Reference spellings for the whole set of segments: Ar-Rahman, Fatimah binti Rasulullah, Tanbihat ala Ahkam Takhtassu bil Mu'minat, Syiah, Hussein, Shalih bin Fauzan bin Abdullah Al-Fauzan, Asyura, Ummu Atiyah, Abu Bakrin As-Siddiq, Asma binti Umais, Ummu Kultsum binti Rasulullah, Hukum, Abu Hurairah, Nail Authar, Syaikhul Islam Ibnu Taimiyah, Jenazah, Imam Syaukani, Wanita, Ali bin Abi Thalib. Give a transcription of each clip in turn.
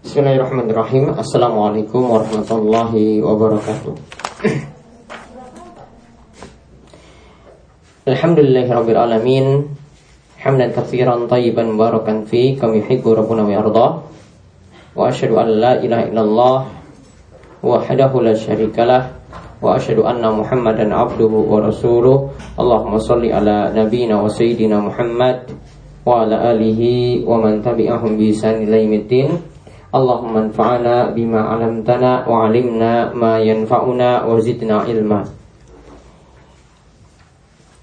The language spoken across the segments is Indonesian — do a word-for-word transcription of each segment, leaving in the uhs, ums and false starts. Bismillahirrahmanirrahim. Assalamualaikum warahmatullahi wabarakatuh. Alhamdulillahirrabbilalamin. Hamdan katsiran tayyiban mubarakan fi kami yuhibbu rabbuna wa yardah. Wa asyhadu an la ilaha illallah wahdahu la syarikalah wa asyhadu anna Muhammadan abduhu wa rasuluh. Allahumma shalli ala nabiyyina wa sayyidina Muhammad wa ala alihi wa man tabi'ahum bi ihsan ila yaumiddin. Allahumma anfa'na bima 'allamtana wa 'allimna ma yanfa'una wa zidna ilma.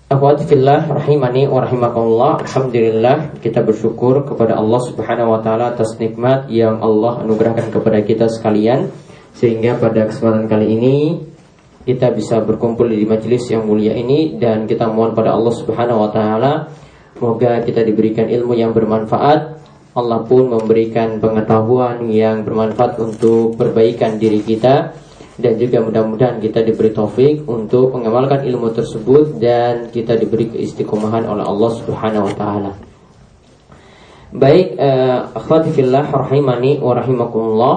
Akhwati fillah rahimani wa rahimakumullah. Alhamdulillah, kita bersyukur kepada Allah Subhanahu wa taala atas nikmat yang Allah anugerahkan kepada kita sekalian sehingga pada kesempatan kali ini kita bisa berkumpul di majelis yang mulia ini, dan kita mohon pada Allah Subhanahu wa taala semoga kita diberikan ilmu yang bermanfaat. Allah pun memberikan pengetahuan yang bermanfaat untuk perbaikan diri kita, dan juga mudah-mudahan kita diberi taufik untuk mengamalkan ilmu tersebut dan kita diberi keistiqomahan oleh Allah Subhanahu wa taala. Baik, eh, akhwati fillah rahimani wa rahimakumullah.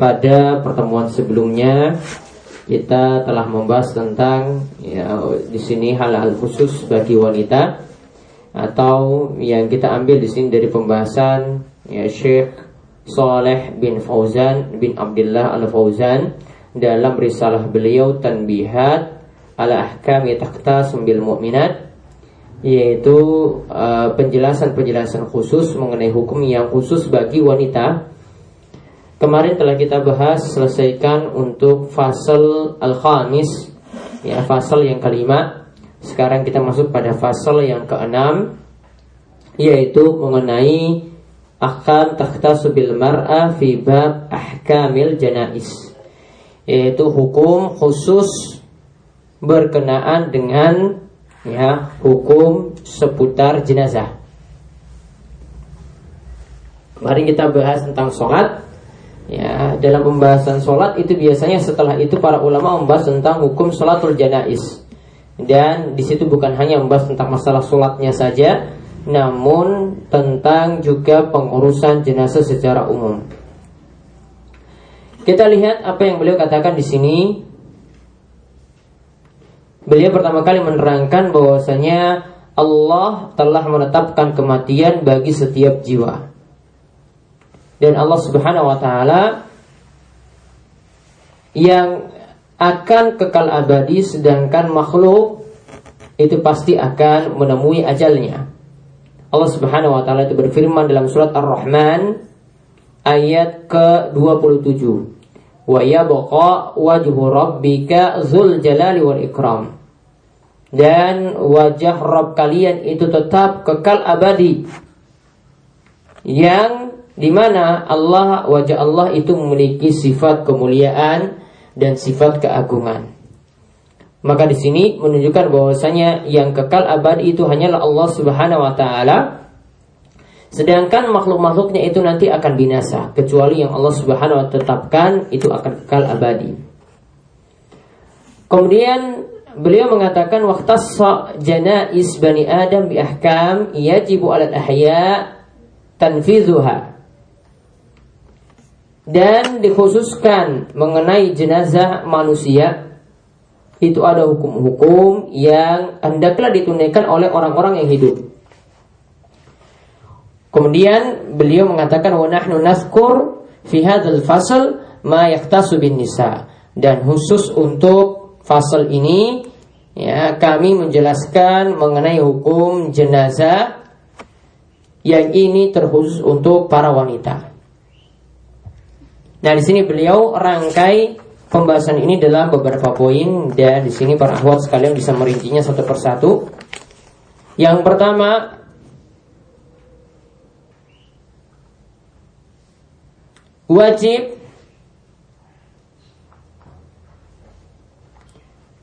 Pada pertemuan sebelumnya kita telah membahas tentang ya, di sini hal-hal khusus bagi wanita, atau yang kita ambil di sini dari pembahasan ya, Syekh Shalih bin Fauzan bin Abdullah Al-Fauzan dalam risalah beliau Tanbihat ala Ahkam Takhtassu bil Mu'minat, yaitu uh, penjelasan-penjelasan khusus mengenai hukum yang khusus bagi wanita. Kemarin telah kita bahas, selesaikan untuk fasal al-khamis, ya, fasal yang kelima. Sekarang kita masuk pada fasal yang keenam, yaitu mengenai ahkam takhtassu bil mar'ah fi bab ahkamil janais, yaitu hukum khusus berkenaan dengan ya, hukum seputar jenazah. Mari kita bahas tentang sholat. Ya, dalam pembahasan sholat itu biasanya setelah itu para ulama membahas tentang hukum sholatul janais, dan di situ bukan hanya membahas tentang masalah sholatnya saja, namun tentang juga pengurusan jenazah secara umum. Kita lihat apa yang beliau katakan di sini. Beliau pertama kali menerangkan bahwasanya Allah telah menetapkan kematian bagi setiap jiwa. Dan Allah Subhanahu wa taala yang akan kekal abadi, sedangkan makhluk itu pasti akan menemui ajalnya. Allah Subhanahu wa taala itu berfirman dalam surat Ar-Rahman ayat ke dua puluh tujuh. Wa yabqa wajhu rabbika dzul jalali wal ikram. Dan wajah Rabb kalian itu tetap kekal abadi, yang di mana Allah, wajah Allah itu memiliki sifat kemuliaan dan sifat keagungan. Maka di sini menunjukkan bahwasanya yang kekal abadi itu hanyalah Allah Subhanahu wa taala, sedangkan makhluk-makhluknya itu nanti akan binasa, kecuali yang Allah Subhanahu wa taala tetapkan itu akan kekal abadi. Kemudian beliau mengatakan waqtassa janais bani adam bi ahkam yajibu alal ahya tanfizuha. Dan dikhususkan mengenai jenazah manusia itu ada hukum-hukum yang hendaklah ditunaikan oleh orang-orang yang hidup. Kemudian beliau mengatakan wa nahnu nazkur fi hadzal fasl ma yahtasu bin nisa. Dan khusus untuk fasal ini ya, kami menjelaskan mengenai hukum jenazah yang ini terkhusus untuk para wanita. Nah, di sini beliau rangkai pembahasan ini dalam beberapa poin, dan di sini para akhwat sekalian bisa merincinya satu persatu. Yang pertama, wajib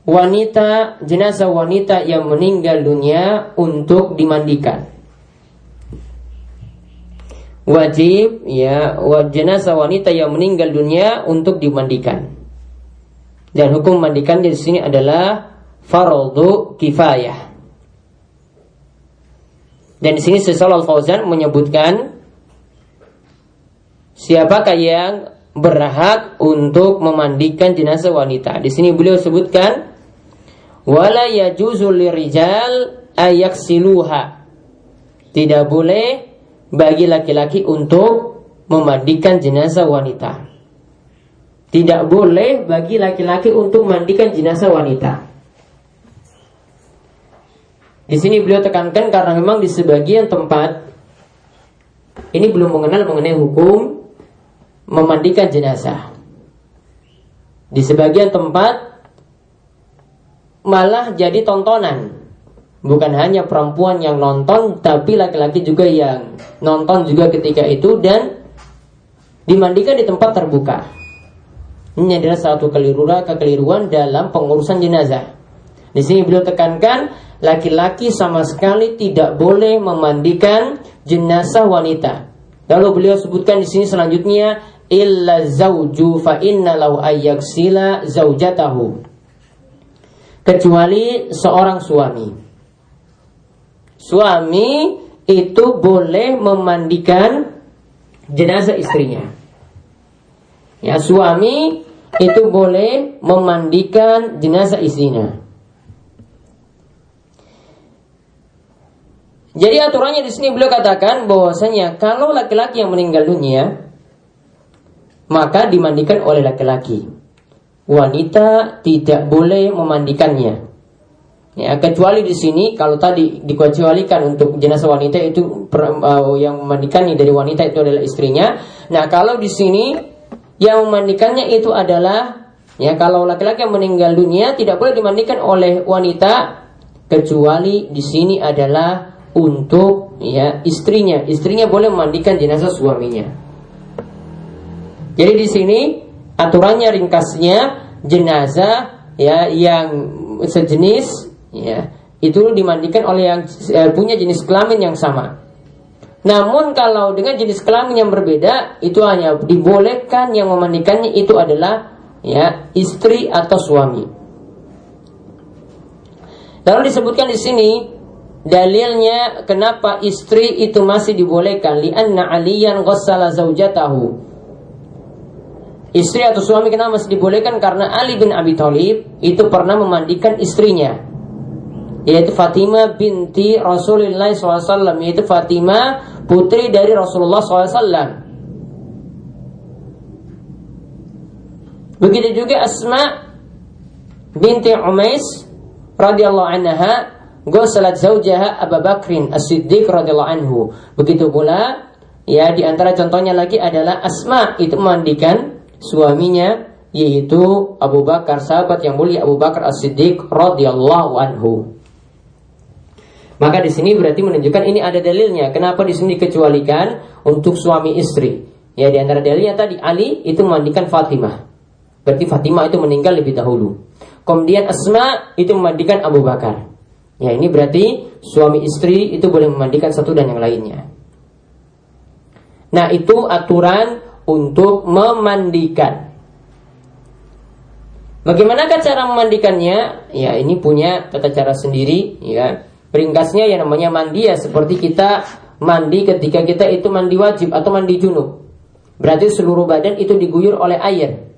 wanita, jenazah wanita yang meninggal dunia untuk dimandikan. Wajib ya jenazah wanita yang meninggal dunia untuk dimandikan. Dan hukum mandikannya di sini adalah fardhu kifayah. Dan di sini Syaikh Al-Fauzan menyebutkan siapakah yang berhak untuk memandikan jenazah wanita. Di sini beliau sebutkan wala yajuzu lirijal ayaksiluha. Tidak boleh bagi laki-laki untuk memandikan jenazah wanita. Tidak boleh bagi laki-laki untuk mandikan jenazah wanita. Di sini beliau tekankan karena memang di sebagian tempat ini belum mengenal mengenai hukum memandikan jenazah. Di sebagian tempat malah jadi tontonan. Bukan hanya perempuan yang nonton, tapi laki-laki juga yang nonton juga ketika itu dan dimandikan di tempat terbuka. Ini adalah satu keliruan, kekeliruan dalam pengurusan jenazah. Di sini beliau tekankan laki-laki sama sekali tidak boleh memandikan jenazah wanita. Lalu beliau sebutkan di sini selanjutnya illa zauju fa innalahu ayyaksila zaujatahu. Kecuali seorang suami. Suami itu boleh memandikan jenazah istrinya. Ya, suami itu boleh memandikan jenazah istrinya. Jadi aturannya di sini beliau katakan bahwasanya kalau laki-laki yang meninggal dunia maka dimandikan oleh laki-laki. Wanita tidak boleh memandikannya. Ya, kecuali di sini kalau tadi dikecualikan untuk jenazah wanita itu per, uh, yang memandikannya dari wanita itu adalah istrinya. Nah, kalau di sini yang memandikannya itu adalah ya kalau laki-laki yang meninggal dunia tidak boleh dimandikan oleh wanita kecuali di sini adalah untuk ya istrinya, istrinya boleh memandikan jenazah suaminya. Jadi di sini aturannya ringkasnya jenazah ya yang sejenis ya itu dimandikan oleh yang eh, punya jenis kelamin yang sama. Namun kalau dengan jenis kelamin yang berbeda itu hanya dibolehkan yang memandikannya itu adalah ya istri atau suami. Lalu disebutkan di sini dalilnya kenapa istri itu masih dibolehkan li'anna aliyan ghassala zaujatahu. Istri atau suami kenapa masih dibolehkan karena Ali bin Abi Thalib itu pernah memandikan istrinya yaitu Fatimah binti Rasulullah shallallahu alaihi wasallam, yaitu Fatimah putri dari Rasulullah shallallahu alaihi wasallam. Begitu juga Asma binti Umais radhiyallahu anha ghusalat zaujaha Abu Bakrin As-Siddiq radhiyallahu anhu. Begitu pula ya di antara contohnya lagi adalah Asma itu memandikan suaminya yaitu Abu Bakar, sahabat yang mulia Abu Bakar As-Siddiq radhiyallahu anhu. Maka di sini berarti menunjukkan ini ada dalilnya kenapa di sini dikecualikan untuk suami istri. Ya di antara dalilnya tadi Ali itu memandikan Fatimah. Berarti Fatimah itu meninggal lebih dahulu. Kemudian Asma itu memandikan Abu Bakar. Ya ini berarti suami istri itu boleh memandikan satu dan yang lainnya. Nah itu aturan untuk memandikan. Bagaimanakah cara memandikannya? Ya ini punya tata cara sendiri ya. Ringkasnya yang namanya mandi ya seperti kita mandi ketika kita itu mandi wajib atau mandi junub. Berarti seluruh badan itu diguyur oleh air.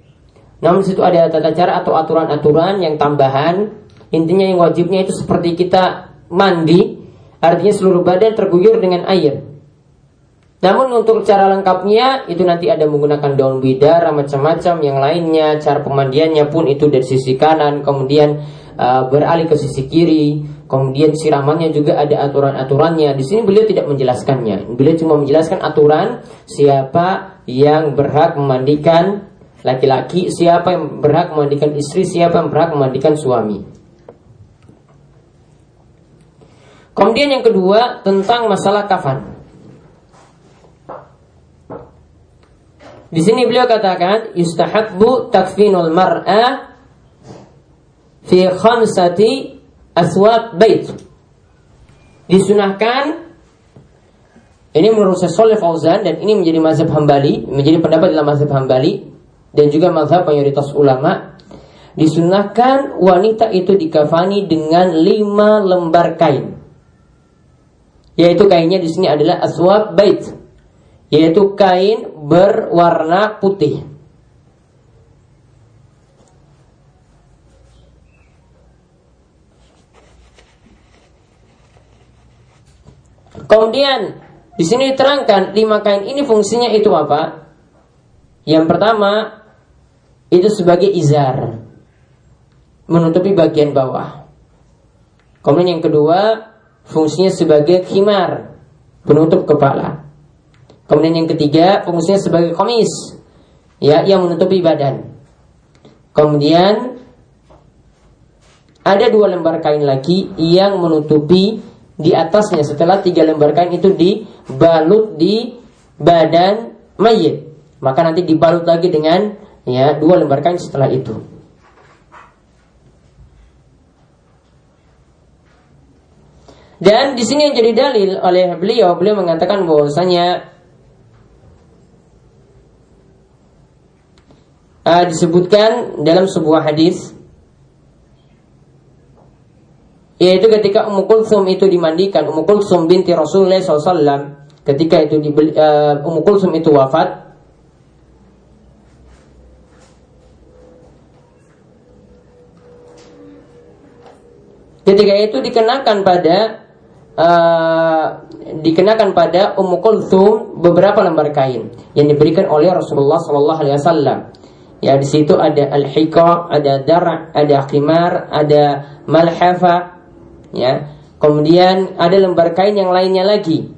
Namun situ ada tata cara atau aturan-aturan yang tambahan. Intinya yang wajibnya itu seperti kita mandi, artinya seluruh badan terguyur dengan air. Namun untuk cara lengkapnya itu nanti ada menggunakan daun bidara, macam-macam yang lainnya. Cara pemandiannya pun itu dari sisi kanan, kemudian uh, beralih ke sisi kiri, kemudian siramannya juga ada aturan-aturannya. Di sini beliau tidak menjelaskannya. Beliau cuma menjelaskan aturan siapa yang berhak memandikan laki-laki, siapa yang berhak memandikan istri, siapa yang berhak memandikan suami. Kemudian yang kedua tentang masalah kafan. Di sini beliau katakan yustahabbu takfinul mar'a fi khamsati aswaq bait. Disunahkan ini menurut Shalih bin Fauzan dan ini menjadi mazhab Hambali, menjadi pendapat dalam mazhab Hambali dan juga mazhab mayoritas ulama. Disunahkan wanita itu dikafani dengan lima lembar kain. Yaitu kainnya di sini adalah aswab bait. yaitu kain berwarna putih. Kemudian di sini diterangkan lima kain ini fungsinya itu apa? Yang pertama itu sebagai izar, menutupi bagian bawah. Kemudian yang kedua fungsinya sebagai khimar, penutup kepala. Kemudian yang ketiga fungsinya sebagai komis, ya, yang menutupi badan. Kemudian ada dua lembar kain lagi yang menutupi di atasnya setelah tiga lembar kain itu dibalut di badan mayit, maka nanti dibalut lagi dengan, ya, dua lembar kain setelah itu. Dan di sini yang jadi dalil oleh beliau, beliau mengatakan bahwasanya Uh, disebutkan dalam sebuah hadis, yaitu ketika Ummu Kultsum itu dimandikan, Ummu Kultsum binti Rasulullah shallallahu alaihi wasallam, ketika itu dibeli, uh, Ummu Kultsum itu wafat, ketika itu dikenakan pada uh, dikenakan pada Ummu Kultsum beberapa lembar kain yang diberikan oleh Rasulullah shallallahu alaihi wasallam. Ya, di situ ada al-hiqa, ada dar', ada khimar, ada malhafa, ya. Kemudian ada lembar kain yang lainnya lagi.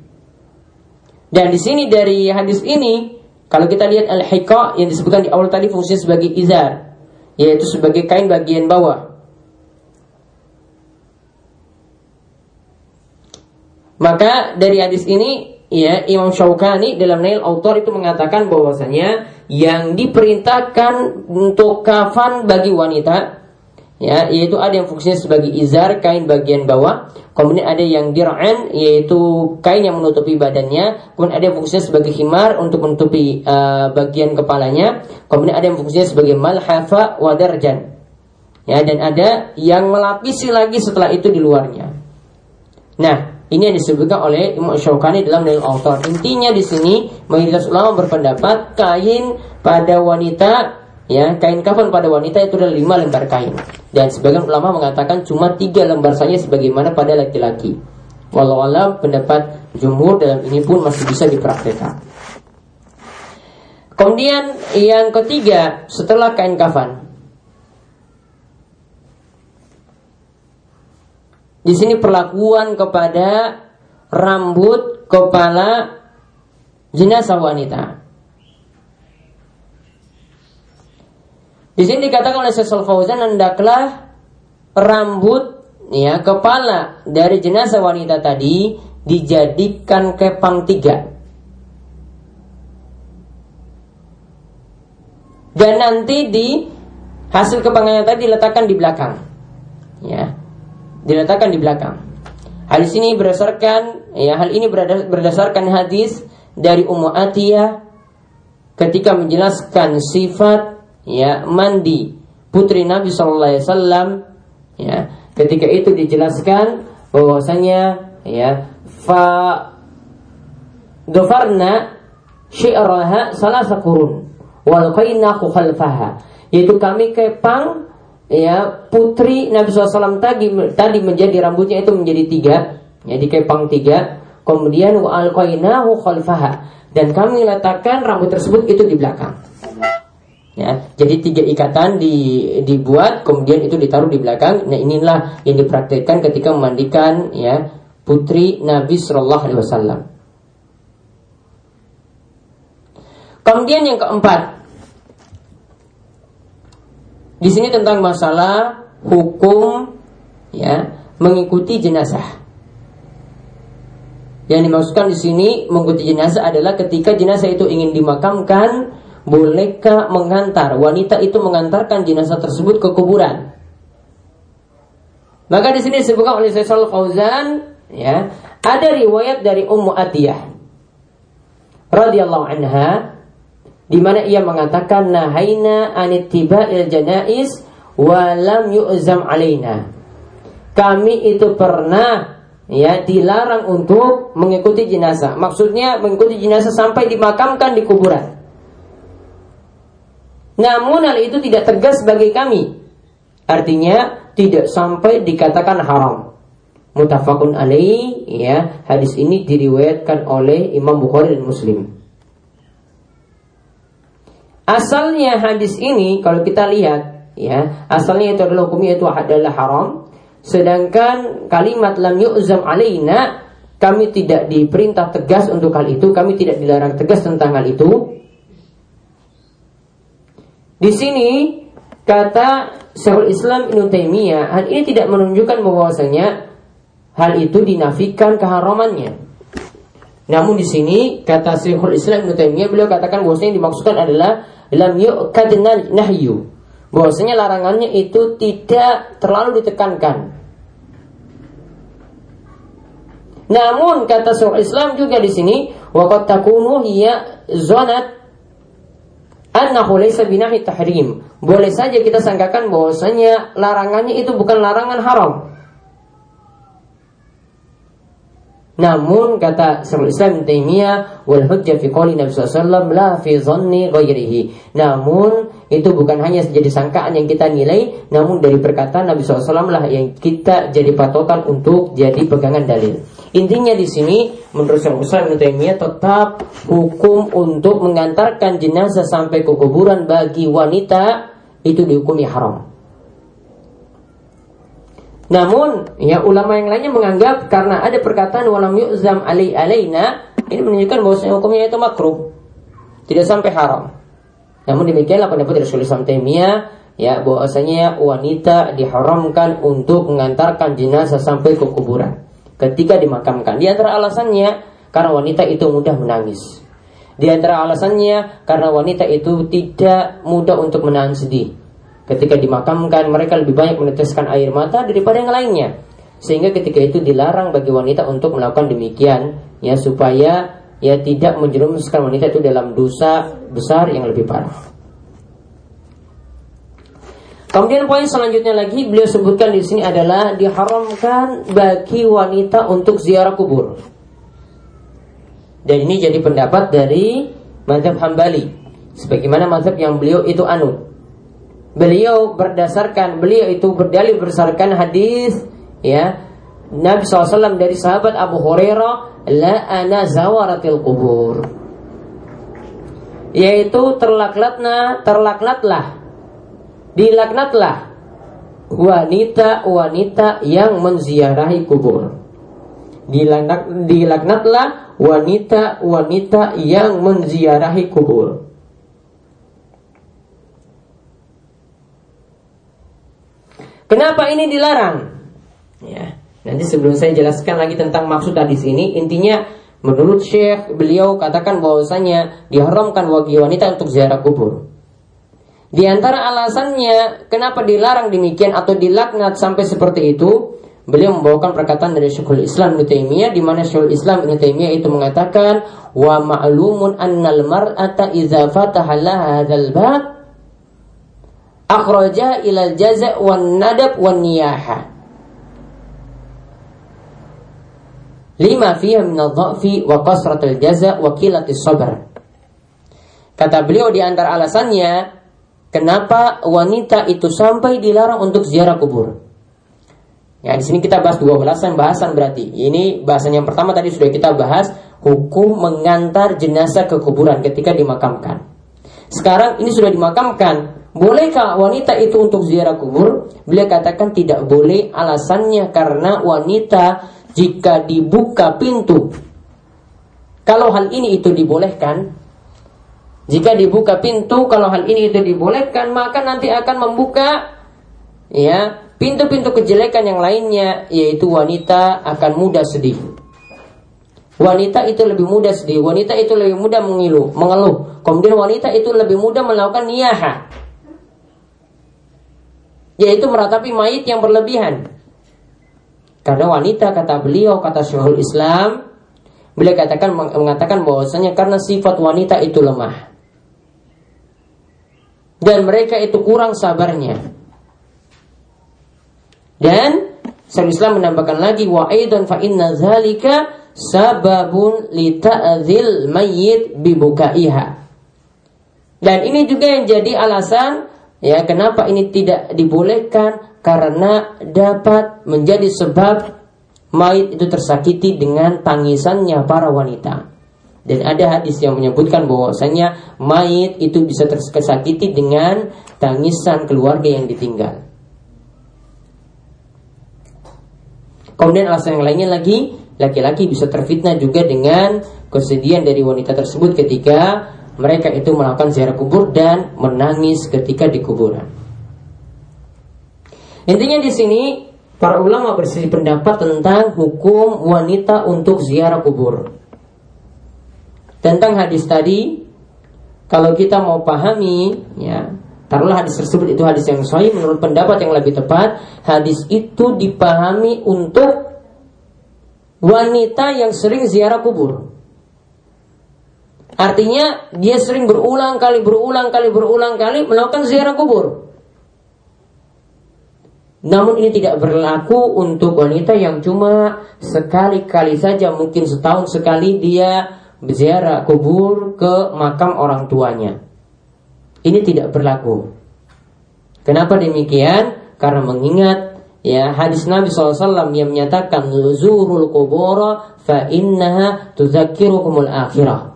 Dan di sini dari hadis ini, kalau kita lihat al-hiqa yang disebutkan di awal tadi fungsinya sebagai izar, yaitu sebagai kain bagian bawah. Maka dari hadis ini, ya, Imam Syaukani dalam Nail Authar itu mengatakan bahwasanya yang diperintahkan untuk kafan bagi wanita, ya, yaitu ada yang fungsinya sebagai izar, kain bagian bawah, kemudian ada yang dir'an, yaitu kain yang menutupi badannya, kemudian ada yang fungsinya sebagai khimar untuk menutupi uh, bagian kepalanya, kemudian ada yang fungsinya sebagai malhafa wa darjan, ya, dan ada yang melapisi lagi setelah itu di luarnya. Nah, ini yang disebutkan oleh Imam Syaukani dalam Nail Authar. Intinya di sini mayoritas ulama berpendapat kain pada wanita, ya, kain kafan pada wanita itu ada lima lembar kain. Dan sebagian ulama mengatakan cuma tiga lembar saja sebagaimana pada laki-laki. Wallahu a'lam, pendapat jumhur dalam ini pun masih bisa dipraktikkan. Kemudian yang ketiga setelah kain kafan, di sini perlakuan kepada rambut kepala jenazah wanita. Di sini dikatakan oleh Syaikh Al-Fauzan, hendaklah rambut, ya, kepala dari jenazah wanita tadi dijadikan kepang tiga. Dan nanti di hasil kepangannya tadi diletakkan di belakang, ya, diletakkan di belakang. Hal ini berdasarkan, ya, hal ini berdasarkan hadis dari Ummu Atiyah ketika menjelaskan sifat, ya, mandi putri Nabi Sallallahu Alaihi Wasallam. Ya, ketika itu dijelaskan bahwasanya, ya, fa ghafarna syi'raha salasa qurun wal qaina khalfaha, yaitu kami kepang, ya, putri Nabi shallallahu alaihi wasallam tadi, tadi menjadi rambutnya itu menjadi tiga, ya, dikepang tiga. Kemudian wa alqainahu khalfaha, dan kami letakkan rambut tersebut itu di belakang. Ya, jadi tiga ikatan di, dibuat, kemudian itu ditaruh di belakang. Nah, inilah yang dipraktikkan ketika memandikan, ya, putri Nabi shallallahu alaihi wasallam. Kemudian yang keempat, di sini tentang masalah hukum, ya, mengikuti jenazah. Yang dimaksudkan di sini mengikuti jenazah adalah ketika jenazah itu ingin dimakamkan, bolehkah mengantar wanita itu mengantarkan jenazah tersebut ke kuburan? Maka di sini disebutkan oleh Syaikh Al-Fauzan, ya, ada riwayat dari Ummu Atiyah radhiyallahu anha, di mana ia mengatakan nahaina anittiba'il janais wa lam yu'zam alaina. Kami itu pernah ya dilarang untuk mengikuti jenazah. Maksudnya mengikuti jenazah sampai dimakamkan di kuburan. Namun hal itu tidak tegas bagi kami. Artinya tidak sampai dikatakan haram. Muttafaqun alaihi, ya, hadis ini diriwayatkan oleh Imam Bukhari dan Muslim. Asalnya hadis ini kalau kita lihat, ya, asalnya itu adalah hukumnya itu adalah haram. Sedangkan kalimat lam yu'zam alaina, kami tidak diperintah tegas untuk hal itu, kami tidak dilarang tegas tentang hal itu. Di sini kata Syaikhul Islam Ibnu Taimiyah, hal ini tidak menunjukkan bahwasanya hal itu dinafikan keharamannya. Namun di sini kata Syaikhul Islam Ibnu Taimiyah, beliau katakan bahwasanya dimaksudkan adalah lam yu'kadna nahyu, bahwasanya larangannya itu tidak terlalu ditekankan. Namun kata Syaikhul Islam juga di sini, wa qad takunu hiya zonat annahu laysa binahi tahrim. Boleh saja kita sangkakan bahwasanya larangannya itu bukan larangan haram. Namun kata Syaikhul Islam Ibnu Taimiyah, wal hujjah fi qouli Nabi sallallahu alaihi wasallam la fi dhanni ghairihi. Namun itu bukan hanya jadi sangkaan yang kita nilai, namun dari perkataan Nabi sallallahu alaihi wasallam lah yang kita jadi patokan untuk jadi pegangan dalil. Intinya di sini menurut Syaikhul Islam Ibnu Taimiyah tetap hukum untuk mengantarkan jenazah sampai ke kuburan bagi wanita itu dihukumi haram. Namun, ya, ulama yang lainnya menganggap karena ada perkataan walam yu'zam alai alaina, ini menunjukkan bahwasanya hukumnya itu makruh, tidak sampai haram. Namun demikianlah pendapat Rasulullah Shallallahu Alaihi Wasallam, ya, bahwasanya wanita diharamkan untuk mengantarkan jenazah sampai ke kuburan ketika dimakamkan. Di antara alasannya karena wanita itu mudah menangis. Di antara alasannya karena wanita itu tidak mudah untuk menahan sedih. Ketika dimakamkan, mereka lebih banyak meneteskan air mata daripada yang lainnya. Sehingga ketika itu dilarang bagi wanita untuk melakukan demikian, ya, supaya ya tidak menjerumuskan wanita itu dalam dosa besar yang lebih parah. Kemudian poin selanjutnya lagi beliau sebutkan di sini adalah diharamkan bagi wanita untuk ziarah kubur. Dan ini jadi pendapat dari mazhab Hambali, sebagaimana mazhab yang beliau itu anut. Beliau berdasarkan beliau itu berdalil berdasarkan hadis, ya, Nabi shallallahu alaihi wasallam dari sahabat Abu Hurairah, la'ana zawaratil kubur, yaitu terlaknatlah terlaknatlah dilaknatlah wanita-wanita yang menziarahi kubur. Dilaknat, dilaknatlah wanita-wanita yang menziarahi kubur. Kenapa ini dilarang? Ya, nanti sebelum saya jelaskan lagi tentang maksud hadis ini, intinya menurut Syekh beliau katakan bahwasanya diharamkan bagi wanita untuk ziarah kubur. Di antara alasannya kenapa dilarang demikian atau dilaknat sampai seperti itu, beliau membawakan perkataan dari Syekhul Islam Ibnu Taimiyah, di mana Syekhul Islam Ibnu Taimiyah itu mengatakan, "Wa ma'lumun annal mar'ata idza fatahala hadzal bab akhraja ilal jaza' wan nadab wan niyaha lima fiha min adh-dha'fi wa kasratil jaza' wa qillatis sabr." Kata beliau di antara alasannya kenapa wanita itu sampai dilarang untuk ziarah kubur. Ya, di sini kita bahas dua belasan bahasan berarti. Ini bahasan yang pertama tadi sudah kita bahas hukum mengantar jenazah ke kuburan ketika dimakamkan. Sekarang ini sudah dimakamkan, bolehkah wanita itu untuk ziarah kubur? Beliau katakan tidak boleh, alasannya karena wanita jika dibuka pintu, kalau hal ini itu dibolehkan, jika dibuka pintu kalau hal ini itu dibolehkan, maka nanti akan membuka, ya, pintu-pintu kejelekan yang lainnya, yaitu wanita akan mudah sedih. Wanita itu lebih mudah sedih, wanita itu lebih mudah mengilu, mengeluh. Kemudian wanita itu lebih mudah melakukan niyaha, yaitu meratapi mayit yang berlebihan. Karena wanita, kata beliau, kata Syekhul Islam, beliau katakan mengatakan bahwasanya karena sifat wanita itu lemah dan mereka itu kurang sabarnya. Dan Syaikhul Islam menambahkan lagi, wa aidan fa inna dzalika sababun li ta'dzil mayyit bi bukaiha. Dan ini juga yang jadi alasan ya kenapa ini tidak dibolehkan, karena dapat menjadi sebab mayit itu tersakiti dengan tangisannya para wanita. Dan ada hadis yang menyebutkan bahwasanya mayit itu bisa tersakiti dengan tangisan keluarga yang ditinggal. Kemudian alasan yang lainnya lagi, laki-laki bisa terfitnah juga dengan kesedihan dari wanita tersebut ketika mereka itu melakukan ziarah kubur dan menangis ketika di kuburan. Intinya di sini para ulama berselisih pendapat tentang hukum wanita untuk ziarah kubur. Tentang hadis tadi, kalau kita mau pahami, ya, taruhlah hadis tersebut itu hadis yang sahih, menurut pendapat yang lebih tepat, hadis itu dipahami untuk wanita yang sering ziarah kubur. Artinya dia sering berulang kali, berulang kali, berulang kali melakukan ziarah kubur. Namun ini tidak berlaku untuk wanita yang cuma sekali-kali saja, mungkin setahun sekali dia berziarah kubur ke makam orang tuanya. Ini tidak berlaku. Kenapa demikian? Karena mengingat ya hadis Nabi shallallahu alaihi wasallam yang menyatakan zurul qubur fa innaha tuzakirukumul akhirah.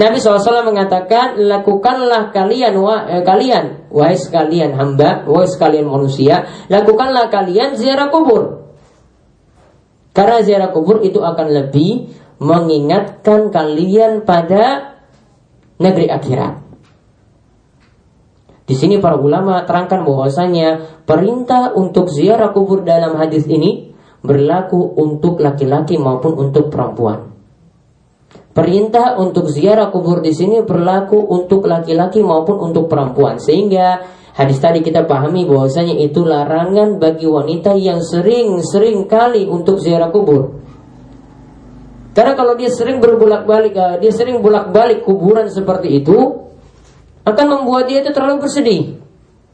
Nabi shallallahu alaihi wasallam mengatakan, lakukanlah kalian wa, eh, kalian wahai sekalian hamba, wahai sekalian manusia, lakukanlah kalian ziarah kubur. Karena ziarah kubur itu akan lebih mengingatkan kalian pada negeri akhirat. Di sini para ulama terangkan bahwasanya perintah untuk ziarah kubur dalam hadis ini berlaku untuk laki-laki maupun untuk perempuan. Perintah untuk ziarah kubur di sini berlaku untuk laki-laki maupun untuk perempuan. Sehingga hadis tadi kita pahami bahwasanya itu larangan bagi wanita yang sering-sering kali untuk ziarah kubur. Karena kalau dia sering berbolak-balik, dia sering bolak-balik kuburan seperti itu akan membuat dia itu terlalu bersedih.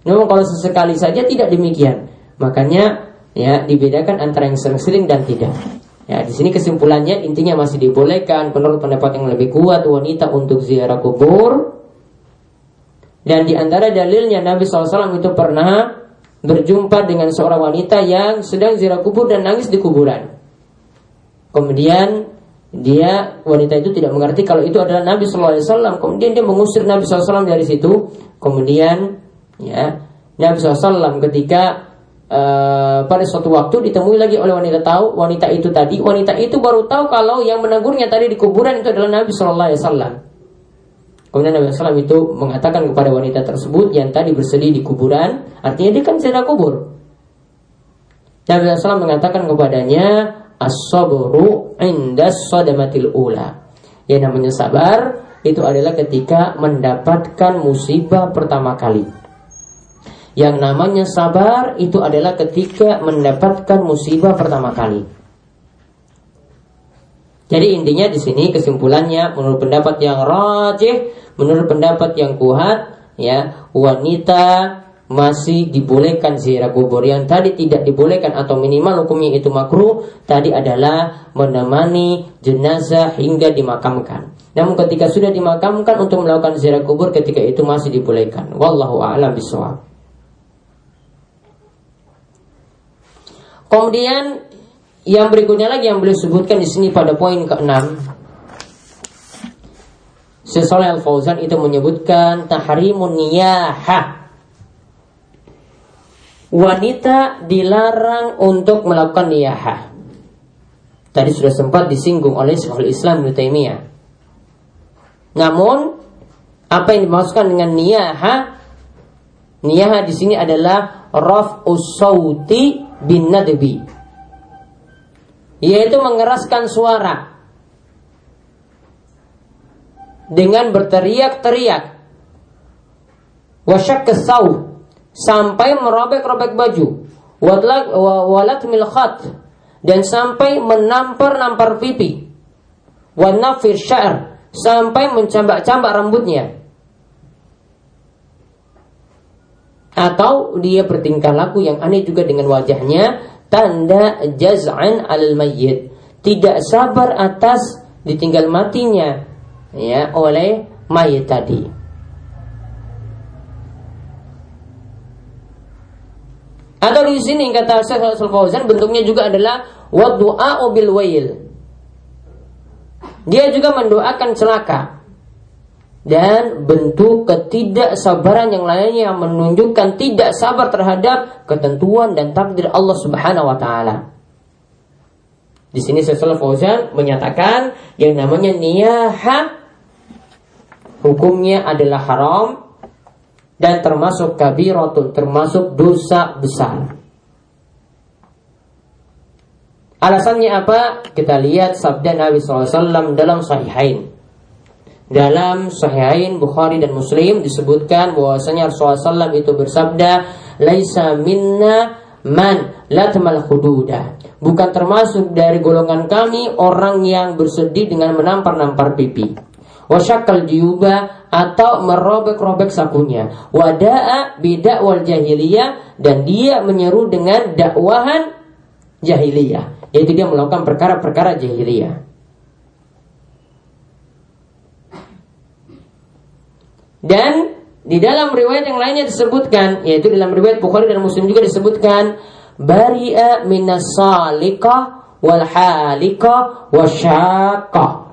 Namun kalau sesekali saja tidak demikian. Makanya ya dibedakan antara yang sering-sering dan tidak. Ya, di sini kesimpulannya intinya masih dibolehkan menurut pendapat yang lebih kuat wanita untuk ziarah kubur. Dan di antara dalilnya Nabi shallallahu alaihi wasallam itu pernah berjumpa dengan seorang wanita yang sedang ziarah kubur dan nangis di kuburan. Kemudian dia wanita itu tidak mengerti kalau itu adalah Nabi shallallahu alaihi wasallam. Kemudian dia mengusir Nabi shallallahu alaihi wasallam dari situ. Kemudian ya Nabi shallallahu alaihi wasallam ketika Uh, pada suatu waktu ditemui lagi oleh wanita tahu wanita itu tadi wanita itu baru tahu kalau yang menegurnya tadi di kuburan itu adalah Nabi Shallallahu Alaihi Wasallam. Kemudian Nabi Shallallahu Alaihi Wasallam itu mengatakan kepada wanita tersebut yang tadi bersedih di kuburan, artinya dia kan ziarah kubur. Nabi Shallallahu Alaihi Wasallam mengatakan kepadanya, as-sabru inda sadamatil ula. Yang namanya sabar itu adalah ketika mendapatkan musibah pertama kali. Yang namanya sabar itu adalah ketika mendapatkan musibah pertama kali. Jadi intinya di sini kesimpulannya menurut pendapat yang rajih, menurut pendapat yang kuat, ya wanita masih dibolehkan ziarah kubur. Yang tadi tidak dibolehkan atau minimal hukumnya itu makruh tadi adalah menemani jenazah hingga dimakamkan. Namun ketika sudah dimakamkan untuk melakukan ziarah kubur ketika itu masih dibolehkan. Wallahu a'lam bishawab. Kemudian yang berikutnya lagi yang beliau sebutkan di sini pada poin keenam, Syekh Shalih Al-Fauzan itu menyebutkan tahrimun niyahah. Wanita dilarang untuk melakukan niyahah. Tadi sudah sempat disinggung oleh Syaikhul Islam Ibnu Taimiyah. Namun apa yang dimaksudkan dengan niyahah? Niyahah di sini adalah raf'us sauti bin nadbi, yaitu mengeraskan suara dengan berteriak-teriak, wasyak kesau sampai merobek-robek baju, walat milkhat dan sampai menampar-nampar pipi, wanafir syair sampai mencambak-cambak rambutnya. atau dia bertingkah laku yang aneh juga dengan wajahnya, tanda jaz'an alal mayyit, tidak sabar atas ditinggal matinya ya oleh mayit tadi. Atau di sini kata Syaikh Fauzan bentuknya juga adalah wa du'a bil wail. Dia juga mendoakan celaka. Dan bentuk ketidaksabaran yang lainnya yang menunjukkan tidak sabar terhadap ketentuan dan takdir Allah Subhanahu wa taala. Di sini Syaikh Fauzan menyatakan yang namanya niyahah hukumnya adalah haram dan termasuk kabiratun, termasuk dosa besar. Alasannya apa? Kita lihat sabda Nabi shallallahu alaihi wasallam dalam Sahihain. Dalam Sahihain Bukhari dan Muslim disebutkan bahwasanya Rasulullah shallallahu alaihi wasallam itu bersabda, "Laisa minna man latmal hududa." Bukan termasuk dari golongan kami orang yang bersedih dengan menampar-nampar pipi. Wa syakal jiyuba atau merobek-robek sakunya. Wada'a bidak wal jahiliyah, dan dia menyeru dengan dakwahan jahiliyah, yaitu dia melakukan perkara-perkara jahiliyah. Dan di dalam riwayat yang lainnya disebutkan, yaitu dalam riwayat Bukhari dan Muslim juga disebutkan, bari'a minas salikah wal halikah wasyakah.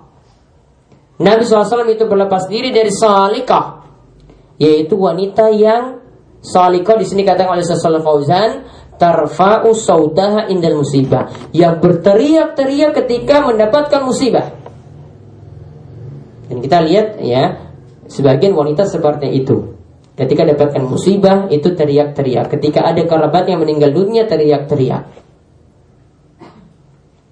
Nabi shallallahu alaihi wasallam itu berlepas diri dari salikah, yaitu wanita yang salikah. Di sini katakan oleh Syaikh Fauzan, tarfa'u sautaha indal musibah, yang berteriak-teriak ketika mendapatkan musibah. Dan kita lihat ya, sebagian wanita seperti itu. Ketika dapatkan musibah itu teriak-teriak. Ketika ada kerabat yang meninggal dunia teriak-teriak.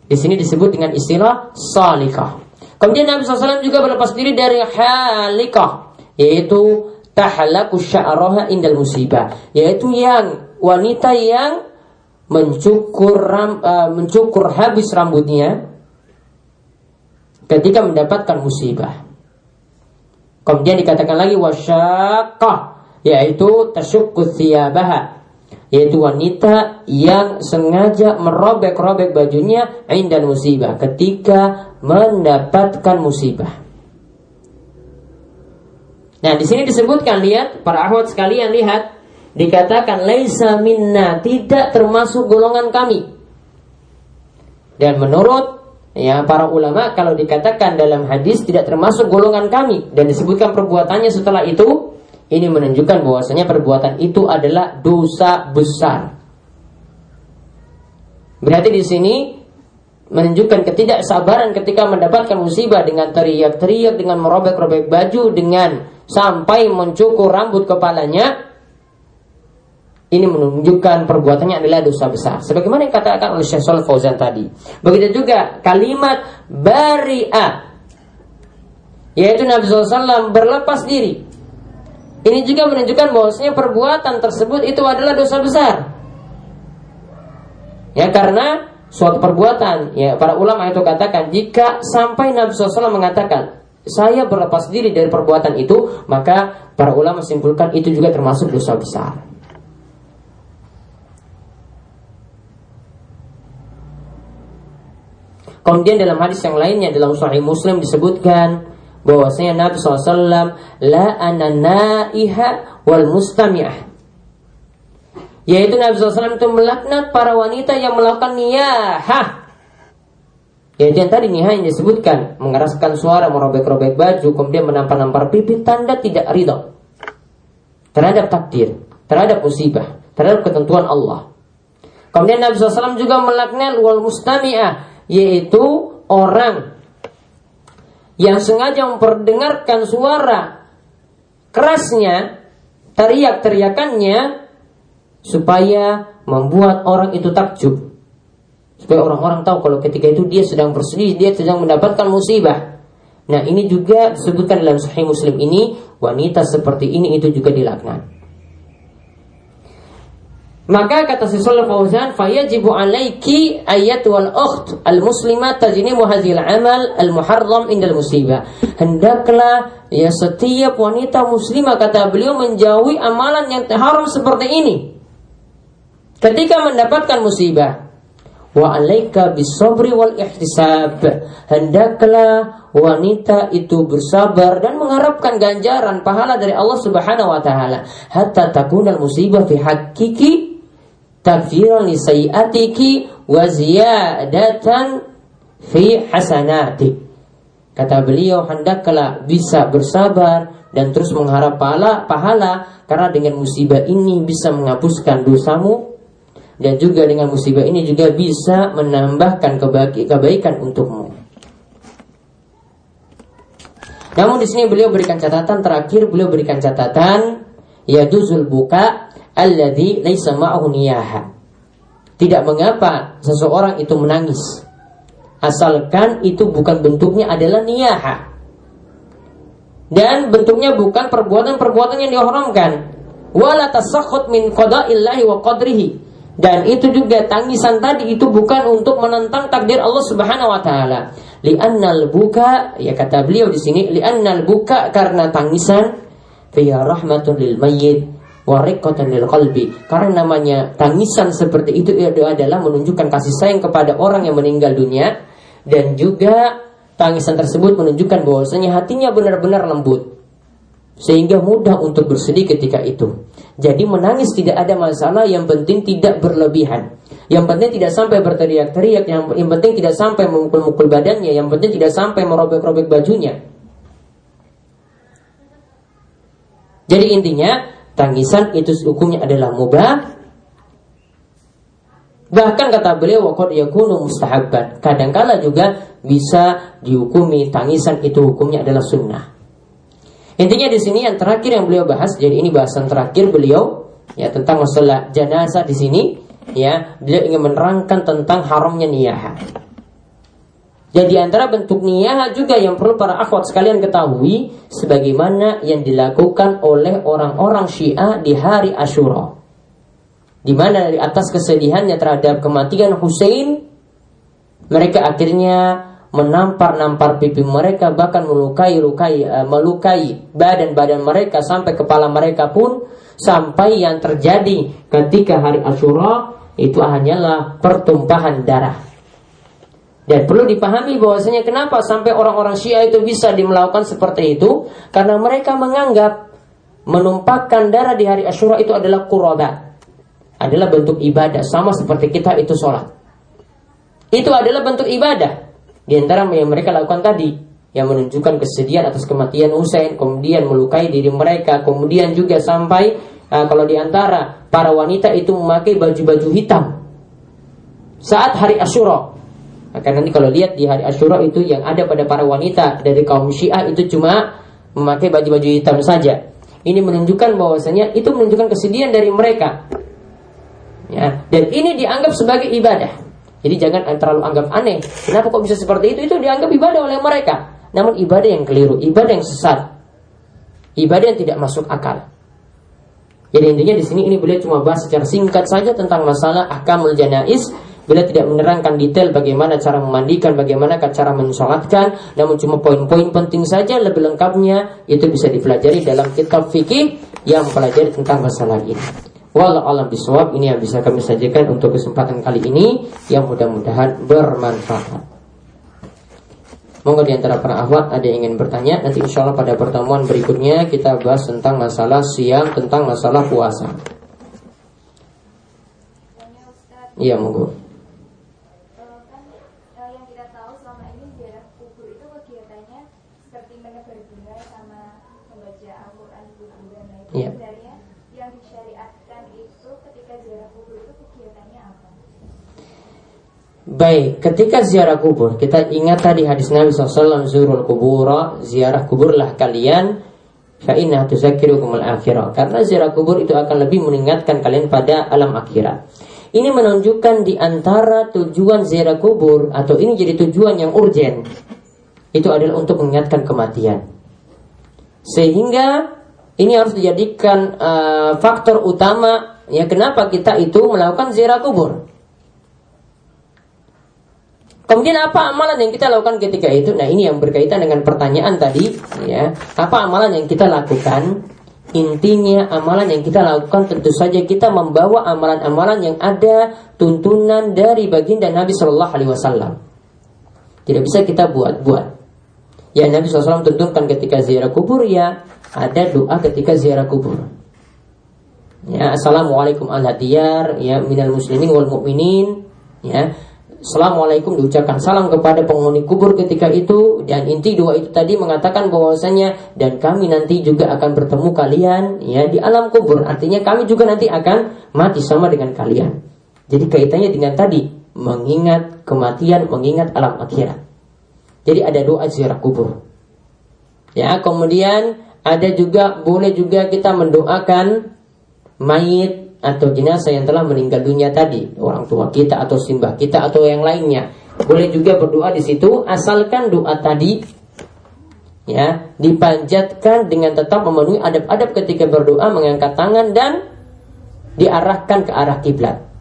Di sini disebut dengan istilah salikah. Kemudian Nabi shallallahu alaihi wasallam juga berlepas diri dari halikah, yaitu tahlaku sya'raha indal musibah, yaitu yang wanita yang mencukur ram, uh, mencukur habis rambutnya ketika mendapatkan musibah. Kemudian dikatakan lagi wasyaqah, yaitu tasyukku thiyabaha, yaitu wanita yang sengaja merobek-robek bajunya indal musibah, ketika mendapatkan musibah. Nah, di sini disebutkan, lihat para akhwat sekalian, lihat dikatakan laisa minna, tidak termasuk golongan kami. Dan menurut ya para ulama, kalau dikatakan dalam hadis tidak termasuk golongan kami dan disebutkan perbuatannya setelah itu, ini menunjukkan bahwasanya perbuatan itu adalah dosa besar. Berarti di sini menunjukkan ketidaksabaran ketika mendapatkan musibah dengan teriak-teriak, dengan merobek-robek baju, dengan sampai mencukur rambut kepalanya. Ini menunjukkan perbuatannya adalah dosa besar, sebagaimana yang katakan oleh Syekh Shalih Fauzan tadi. Begitu juga kalimat bari'ah, yaitu Nabi shallallahu alaihi wasallam berlepas diri. Ini juga menunjukkan bahwasanya perbuatan tersebut itu adalah dosa besar. Ya, karena suatu perbuatan, ya para ulama itu katakan, jika sampai Nabi shallallahu alaihi wasallam mengatakan saya berlepas diri dari perbuatan itu, maka para ulama simpulkan itu juga termasuk dosa besar. Kemudian dalam hadis yang lainnya dalam Sahih Muslim disebutkan bahwasanya Nabi shallallahu alaihi wasallam la ananaiha wal mustami'ah, yaitu Nabi shallallahu alaihi wasallam itu melaknat para wanita yang melakukan niyahah, yaitu yang tadi niyahah yang disebutkan, mengeraskan suara, merobek-robek baju, kemudian menampar-nampar pipi, tanda tidak ridha terhadap takdir, terhadap musibah, terhadap ketentuan Allah. Kemudian Nabi shallallahu alaihi wasallam juga melaknat wal mustami'ah, yaitu orang yang sengaja memperdengarkan suara kerasnya, teriak-teriakannya, supaya membuat orang itu takjub, supaya orang-orang tahu kalau ketika itu dia sedang bersedih, dia sedang mendapatkan musibah. Nah, ini juga disebutkan dalam Sahih Muslim ini, wanita seperti ini itu juga dilaknat. Maka kata Syaikh Fauzan, fayajibu alaiki ayatual ukht al-muslimah tajnibu hadzal amal al-muharram indal musibah. Hendaklah ya setiap wanita muslimah, kata beliau, menjauhi amalan yang haram seperti ini ketika mendapatkan musibah. Wa alaika bisabri wal ihtisab. Hendaklah wanita itu bersabar dan mengharapkan ganjaran pahala dari Allah Subhanahu wa taala hatta takuna musibah fi haqqiki takfiran li sayyiatiki wa ziyadatan fi hasanati. Kata beliau, hendaklah bisa bersabar dan terus mengharap pahala, pahala karena dengan musibah ini bisa menghapuskan dosamu, dan juga dengan musibah ini juga bisa menambahkan keba- kebaikan untukmu. Namun di sini beliau berikan catatan terakhir, beliau berikan catatan yajuzul buka alladzi laisa ma'ahu niyaha. Tidak mengapa seseorang itu menangis asalkan itu bukan bentuknya adalah niyaha, dan bentuknya bukan perbuatan-perbuatan yang diharamkan. Wala tasakhut min qada'illahi wa qadrihi. Dan itu juga tangisan tadi itu bukan untuk menentang takdir Allah Subhanahu wa taala. Li'annal buka, ya kata beliau di sini, li'annal buka karena tangisan fi rahmatun lil mayyit wa riqatan lil qalbi. Karena namanya tangisan seperti itu adalah menunjukkan kasih sayang kepada orang yang meninggal dunia, dan juga tangisan tersebut menunjukkan bahwasanya hatinya benar-benar lembut sehingga mudah untuk bersedih ketika itu. Jadi menangis tidak ada masalah, yang penting tidak berlebihan, yang penting tidak sampai berteriak-teriak, yang, yang penting tidak sampai memukul-mukul badannya, yang penting tidak sampai merobek-robek bajunya. Jadi intinya tangisan itu hukumnya adalah mubah, bahkan kata beliau waqad yakunu mustahabban, kadangkala juga bisa dihukumi tangisan itu hukumnya adalah sunnah. Intinya di sini yang terakhir yang beliau bahas, jadi ini bahasan terakhir beliau ya tentang masalah jenazah di sini, ya beliau ingin menerangkan tentang haramnya niyaha. Jadi antara bentuk niyaha juga yang perlu para akhwat sekalian ketahui, sebagaimana yang dilakukan oleh orang-orang Syiah di hari Asyura, di mana dari atas kesedihannya terhadap kematian Hussein, mereka akhirnya menampar-nampar pipi mereka, bahkan melukai-lukai, melukai badan-badan mereka sampai kepala mereka pun, sampai yang terjadi ketika hari Asyura itu hanyalah pertumpahan darah. Dan perlu dipahami bahwasanya kenapa sampai orang-orang Syiah itu bisa dimelakukan seperti itu, karena mereka menganggap menumpahkan darah di hari Asyura itu adalah quraba, adalah bentuk ibadah, sama seperti kita itu sholat, itu adalah bentuk ibadah. Di antara yang mereka lakukan tadi, yang menunjukkan kesedihan atas kematian Hussein, kemudian melukai diri mereka, kemudian juga sampai uh, kalau di antara para wanita itu memakai baju-baju hitam saat hari Asyura. Maka nanti kalau lihat di hari Asyura itu yang ada pada para wanita dari kaum Syiah itu cuma memakai baju-baju hitam saja. Ini menunjukkan bahwasanya itu menunjukkan kesedihan dari mereka, ya. Dan ini dianggap sebagai ibadah. Jadi jangan terlalu anggap aneh, kenapa kok bisa seperti itu? Itu dianggap ibadah oleh mereka. Namun ibadah yang keliru, ibadah yang sesat, ibadah yang tidak masuk akal. Jadi intinya di sini ini beliau cuma bahas secara singkat saja tentang masalah ahkamul janaiz. Beliau tidak menerangkan detail bagaimana cara memandikan, bagaimana cara mensolatkan, namun cuma poin-poin penting saja. Lebih lengkapnya itu bisa dipelajari dalam kitab fikih yang mempelajari tentang masalah ini. Wallahu a'lam bishawab. Ini yang bisa kami sajikan untuk kesempatan kali ini, yang mudah-mudahan bermanfaat. Monggo di antara para akhwat ada yang ingin bertanya, nanti insyaallah pada pertemuan berikutnya kita bahas tentang masalah siang, tentang masalah puasa. Iya, monggo. Baik, ketika ziarah kubur, kita ingat tadi hadis Nabi shallallahu alaihi wasallam, zurul kubura, ziarah kuburlah kalian, fa'inna tuzakkirukumul akhirah. Karena ziarah kubur itu akan lebih mengingatkan kalian pada alam akhirat. Ini menunjukkan di antara tujuan ziarah kubur, atau ini jadi tujuan yang urgen, itu adalah untuk mengingatkan kematian. Sehingga ini harus dijadikan uh, faktor utama ya kenapa kita itu melakukan ziarah kubur. Kemudian apa amalan yang kita lakukan ketika itu? Nah, ini yang berkaitan dengan pertanyaan tadi, ya. Apa amalan yang kita lakukan? Intinya amalan yang kita lakukan tentu saja kita membawa amalan-amalan yang ada tuntunan dari baginda Nabi Shallallahu Alaihi Wasallam. Tidak bisa kita buat-buat. Ya, Nabi shallallahu alaihi wasallam tuntunkan ketika ziarah kubur, ya ada doa ketika ziarah kubur. Ya, assalamualaikum al-hadiyar, ya minal muslimin wal mu'minin, ya. Assalamualaikum diucapkan salam kepada penghuni kubur ketika itu. Dan inti doa itu tadi mengatakan bahwasanya dan kami nanti juga akan bertemu kalian, ya, di alam kubur. Artinya kami juga nanti akan mati sama dengan kalian. Jadi kaitannya dengan tadi, mengingat kematian, mengingat alam akhirat. Jadi ada doa ziarah kubur, ya. Kemudian ada juga, boleh juga kita mendoakan mayit atau jenazah yang telah meninggal dunia tadi, orang tua kita atau simbah kita atau yang lainnya. Boleh juga berdoa di situ, asalkan doa tadi, ya, dipanjatkan dengan tetap memenuhi adab-adab ketika berdoa, mengangkat tangan dan diarahkan ke arah kiblat.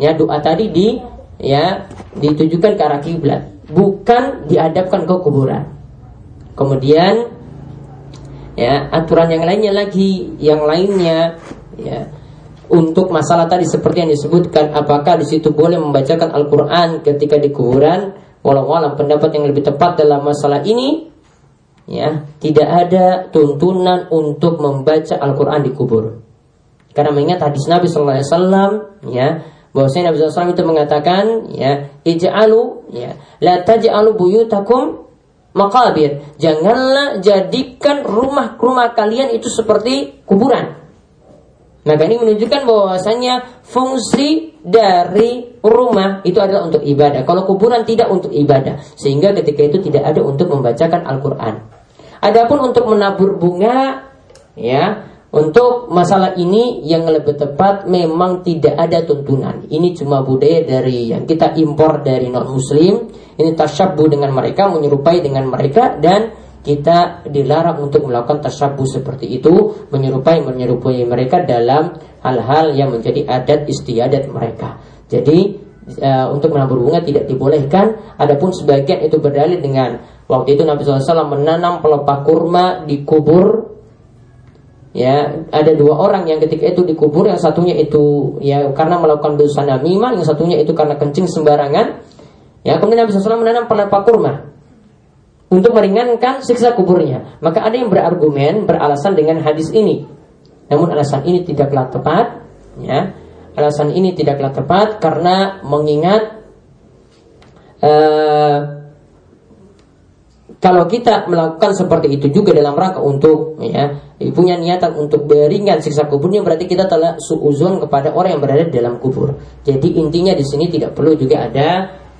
Ya, doa tadi di ya ditujukan ke arah kiblat, bukan diadapkan ke kuburan. Kemudian ya, aturan yang lainnya lagi, yang lainnya ya. Untuk masalah tadi seperti yang disebutkan, apakah di situ boleh membacakan Al-Quran ketika di kuburan? Walau-walau pendapat yang lebih tepat dalam masalah ini, ya, tidak ada tuntunan untuk membaca Al-Quran di kubur. Karena mengingat hadis Nabi Sallallahu Alaihi Wasallam, ya, bahwasanya Nabi Sallallahu Alaihi Wasallam itu mengatakan, ya, ij'alu, ya, la taj'alu buyutakum maqabir. Janganlah jadikan rumah-rumah kalian itu seperti kuburan. Maka ini menunjukkan bahwasanya fungsi dari rumah itu adalah untuk ibadah. Kalau kuburan tidak untuk ibadah, sehingga ketika itu tidak ada untuk membacakan Al-Quran. Adapun untuk menabur bunga, ya, untuk masalah ini yang lebih tepat memang tidak ada tuntunan. Ini cuma budaya dari yang kita impor dari non-muslim. Ini tasyabuh dengan mereka, menyerupai dengan mereka, dan kita dilarang untuk melakukan tasyabuh seperti itu, menyerupai-menyerupai mereka dalam hal-hal yang menjadi adat istiadat mereka. Jadi e, untuk menabur bunga tidak dibolehkan. Adapun sebagian itu berdalil dengan waktu itu Nabi shallallahu alaihi wasallam menanam pelepah kurma di kubur. Ya, ada dua orang yang ketika itu dikubur, yang satunya itu ya karena melakukan dosa namimah, yang satunya itu karena kencing sembarangan. Ya, kemudian Nabi shallallahu alaihi wasallam menanam pelepah kurma untuk meringankan siksa kuburnya. Maka ada yang berargumen, beralasan dengan hadis ini. Namun alasan ini tidaklah tepat, ya. Alasan ini tidaklah tepat karena mengingat uh, kalau kita melakukan seperti itu juga dalam rangka untuk, ya, punya niatan untuk beringan siksa kuburnya, berarti kita telah suuzon kepada orang yang berada dalam kubur. Jadi intinya di sini tidak perlu juga ada,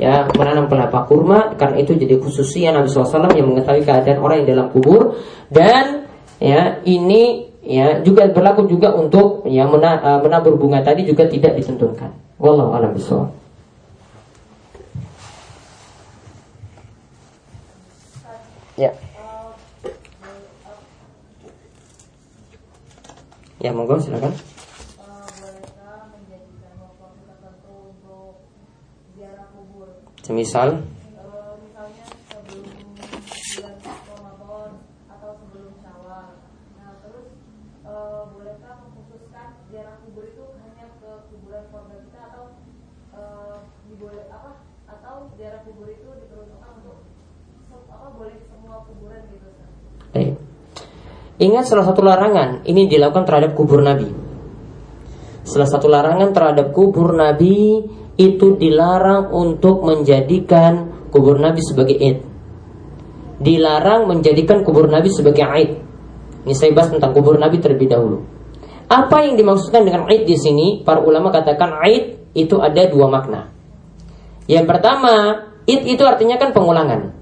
ya, menanam pelapa kurma, karena itu jadi khususnya Nabi shallallahu alaihi wasallam yang mengetahui keadaan orang yang dalam kubur. Dan ya ini ya juga berlaku juga untuk yang mena, menabur bunga tadi juga tidak ditentukan. Wallahu a'lam bishawab. Ya. Ya, monggo silakan. Misal misalnya sebelum bulan Ramadan atau sebelum Syawal. Nah, terus uh, bolehkah mengkhususkan ziarah kubur itu hanya ke kuburan keluarga kita atau uh, diboleh apa? Atau ziarah kubur itu diperuntukkan untuk apa? Boleh semua kuburan gitu? Baik. Ingat salah satu larangan ini dilakukan terhadap kubur Nabi. Salah satu larangan terhadap kubur Nabi itu dilarang untuk menjadikan kubur Nabi sebagai id. Dilarang menjadikan kubur Nabi sebagai id. Ini saya bahas tentang kubur Nabi terlebih dahulu. Apa yang dimaksudkan dengan id di sini? Para ulama katakan id itu ada dua makna. Yang pertama, id itu artinya kan pengulangan.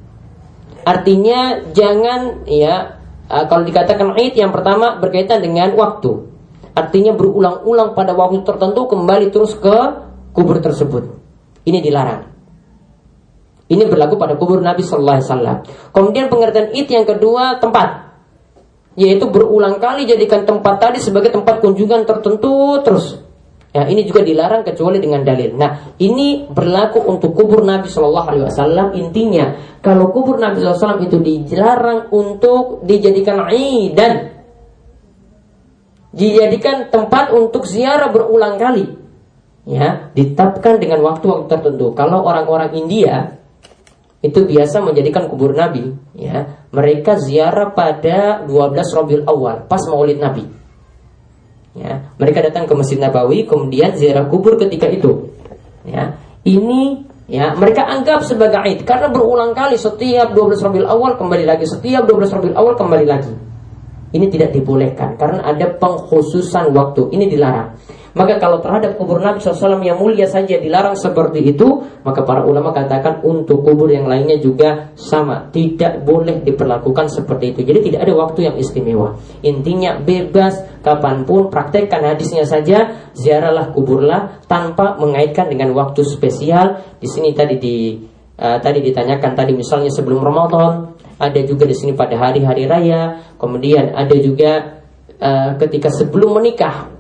Artinya jangan, ya, kalau dikatakan id yang pertama berkaitan dengan waktu. Artinya berulang-ulang pada waktu tertentu kembali terus ke kubur tersebut. Ini dilarang. Ini berlaku pada kubur Nabi Sallallahu Alaihi Wasallam. Kemudian pengertian id yang kedua, tempat, yaitu berulang kali jadikan tempat tadi sebagai tempat kunjungan tertentu terus. Nah, ini juga dilarang kecuali dengan dalil. Nah, ini berlaku untuk kubur Nabi shallallahu alaihi wasallam. Intinya, kalau kubur Nabi shallallahu alaihi wasallam itu dilarang untuk dijadikan idan, dijadikan tempat untuk ziarah berulang kali, ya, ditetapkan dengan waktu-waktu tertentu. Kalau orang-orang India itu biasa menjadikan kubur Nabi, ya, mereka ziarah pada dua belas Rabiul Awal, pas Maulid Nabi. Ya, mereka datang ke Masjid Nabawi kemudian ziarah kubur ketika itu. Ya, ini ya mereka anggap sebagai Id karena berulang kali setiap dua belas Rabiul Awal kembali lagi, setiap dua belas Rabiul Awal kembali lagi. Ini tidak dibolehkan karena ada pengkhususan waktu. Ini dilarang. Maka kalau terhadap kubur Nabi shallallahu alaihi wasallam yang mulia saja dilarang seperti itu, maka para ulama katakan untuk kubur yang lainnya juga sama, tidak boleh diperlakukan seperti itu. Jadi tidak ada waktu yang istimewa. Intinya bebas, kapanpun, praktekkan hadisnya saja, ziarahlah kuburlah tanpa mengaitkan dengan waktu spesial. Di sini tadi di uh, tadi ditanyakan tadi misalnya sebelum Ramadan, ada juga di sini pada hari-hari raya, kemudian ada juga uh, ketika sebelum menikah.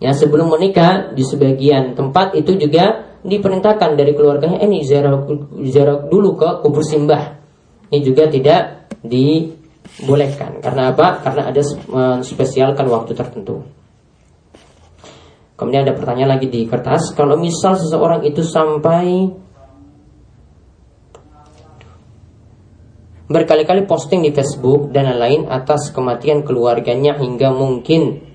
Ya, sebelum menikah di sebagian tempat itu juga diperintahkan dari keluarganya, eh, ini ziarah, ziarah dulu ke kubur simbah. Ini juga tidak dibolehkan. Karena apa? Karena ada menspesialkan waktu tertentu. Kemudian ada pertanyaan lagi di kertas. Kalau misal seseorang itu sampai berkali-kali posting di Facebook dan lain-lain atas kematian keluarganya hingga mungkin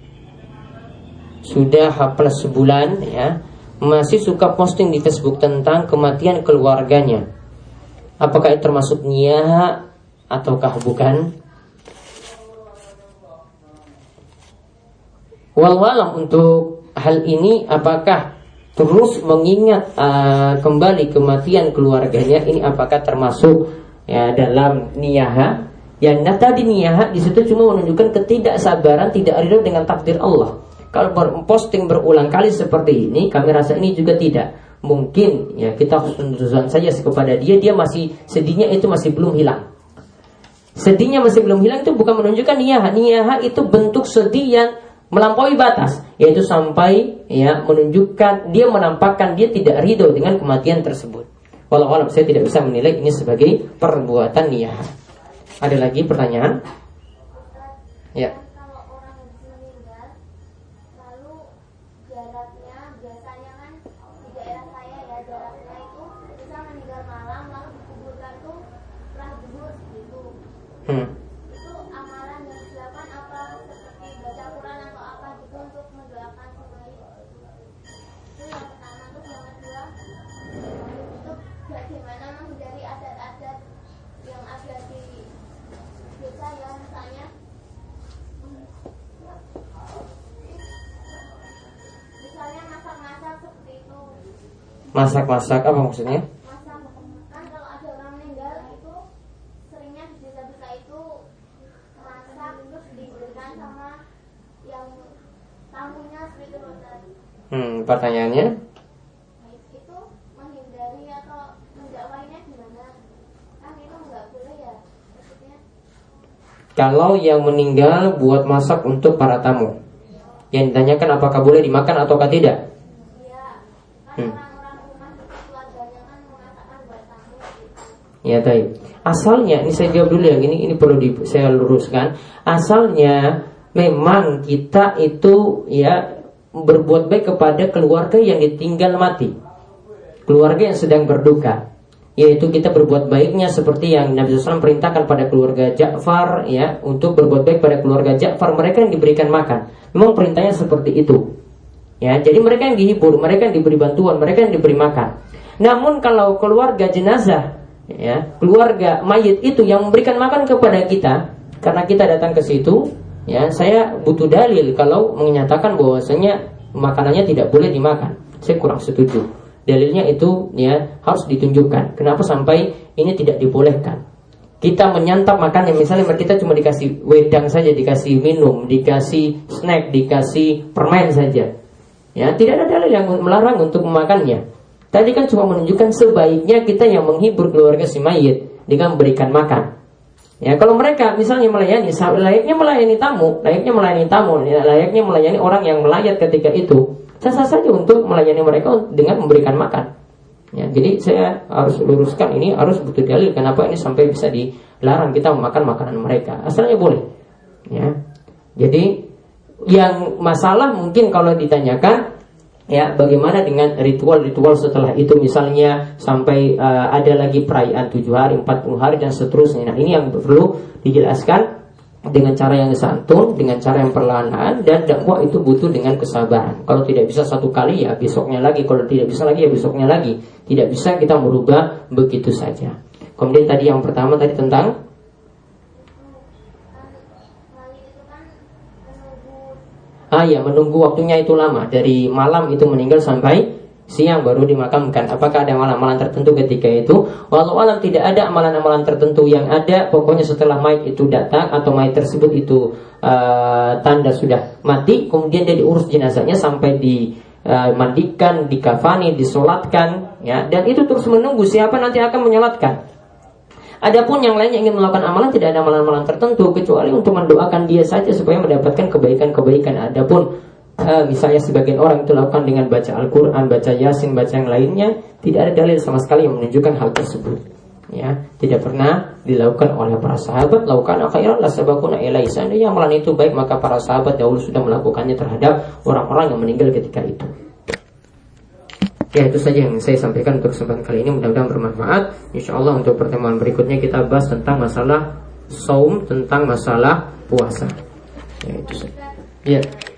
sudah hafal sebulan, ya, masih suka posting di Facebook tentang kematian keluarganya. Apakah itu termasuk niyaha ataukah bukan? Wallahu a'lam untuk hal ini, apakah terus mengingat uh, kembali kematian keluarganya ini apakah termasuk ya dalam niyaha? Yang tadi niyaha di situ cuma menunjukkan ketidaksabaran, tidak ridho dengan takdir Allah. Kalau posting berulang kali seperti ini, kami rasa ini juga tidak. Mungkin ya kita khusnuzon saja kepada dia, dia masih sedihnya itu masih belum hilang. Sedihnya masih belum hilang itu bukan menunjukkan niyaha. Niyaha itu bentuk sedih yang melampaui batas, yaitu sampai ya menunjukkan dia menampakkan dia tidak ridho dengan kematian tersebut. Walau alam, saya tidak bisa menilai ini sebagai perbuatan niyaha. Ada lagi pertanyaan? Ya. Hmm. Itu amalan yang dilakukan apa seperti baca Quran atau apa gitu untuk mendoakan semuanya. Itu yang pertama. Terus yang kedua, itu bagaimana menghindari adat-adat yang ada di desa yang misalnya misalnya masak-masak seperti itu. Masak-masak apa maksudnya? Hmm, pertanyaannya? Itu menghindari atau mendakwainya gimana? Kan itu nggak boleh ya, maksudnya? Kalau yang meninggal buat masak untuk para tamu, yang ditanyakan apakah boleh dimakan ataukah tidak? Iya. Kan hmm. orang-orang rumah itu keluarganya kan mengatakan buat tamu. Gitu. Ya, baik. Asalnya, ini saya jawab dulu ya. Ini ini perlu di, saya luruskan. Asalnya memang kita itu ya berbuat baik kepada keluarga yang ditinggal mati, keluarga yang sedang berduka, yaitu kita berbuat baiknya seperti yang Nabi shallallahu alaihi wasallam perintahkan pada keluarga Ja'far, ya, untuk berbuat baik pada keluarga Ja'far, mereka yang diberikan makan. Memang perintahnya seperti itu, ya. Jadi mereka yang dihibur, mereka yang diberi bantuan, mereka yang diberi makan. Namun kalau keluarga jenazah, ya, keluarga mayit itu yang memberikan makan kepada kita, karena kita datang ke situ. Ya, saya butuh dalil kalau menyatakan bahwasanya makanannya tidak boleh dimakan. Saya kurang setuju. Dalilnya itu ya harus ditunjukkan. Kenapa sampai ini tidak dibolehkan? Kita menyantap makan yang misalnya kita cuma dikasih wedang saja, dikasih minum, dikasih snack, dikasih permen saja. Ya, tidak ada dalil yang melarang untuk memakannya. Tadi kan cuma menunjukkan sebaiknya kita yang menghibur keluarga si mayit dengan memberikan makan. Ya, kalau mereka misalnya melayani, layaknya melayani tamu, layaknya melayani tamu, layaknya melayani orang yang melayat ketika itu, sah-sah saja untuk melayani mereka dengan memberikan makan. Ya, jadi saya harus luruskan ini, harus butuh dalil kenapa ini sampai bisa dilarang kita memakan makanan mereka. Asalnya boleh. Ya. Jadi yang masalah mungkin kalau ditanyakan ya bagaimana dengan ritual-ritual setelah itu, misalnya sampai uh, ada lagi perayaan tujuh hari, empat puluh hari dan seterusnya. Nah, ini yang perlu dijelaskan dengan cara yang santun, dengan cara yang perlahan-lahan, dan dakwah itu butuh dengan kesabaran. Kalau tidak bisa satu kali ya besoknya lagi, kalau tidak bisa lagi ya besoknya lagi. Tidak bisa kita merubah begitu saja. Kemudian tadi yang pertama tadi tentang Ah ya, menunggu waktunya itu lama. Dari malam itu meninggal sampai siang baru dimakamkan. Apakah ada amalan-amalan tertentu ketika itu? Walau alam tidak ada amalan-amalan tertentu yang ada. Pokoknya setelah mayat itu datang atau mayat tersebut itu uh, tanda sudah mati, kemudian dia diurus jenazahnya sampai dimandikan, uh, dikafani, disolatkan ya. Dan itu terus menunggu siapa nanti akan menyolatkan. Adapun yang lain yang ingin melakukan amalan, tidak ada amalan-amalan tertentu kecuali untuk mendoakan dia saja supaya mendapatkan kebaikan-kebaikan. Adapun eh, misalnya sebagian orang itu lakukan dengan baca Al-Quran, baca Yasin, baca yang lainnya, tidak ada dalil sama sekali yang menunjukkan hal tersebut. Ya, tidak pernah dilakukan oleh para sahabat. Lakukan akhirat la sabaquna ilaihi. Seandainya amalan itu baik maka para sahabat dahulu sudah melakukannya terhadap orang-orang yang meninggal ketika itu. Ya, itu saja yang saya sampaikan untuk kesempatan kali ini. Mudah-mudahan bermanfaat. InsyaAllah untuk pertemuan berikutnya kita bahas tentang masalah saum, tentang masalah puasa. Ya, itu saja. Ya.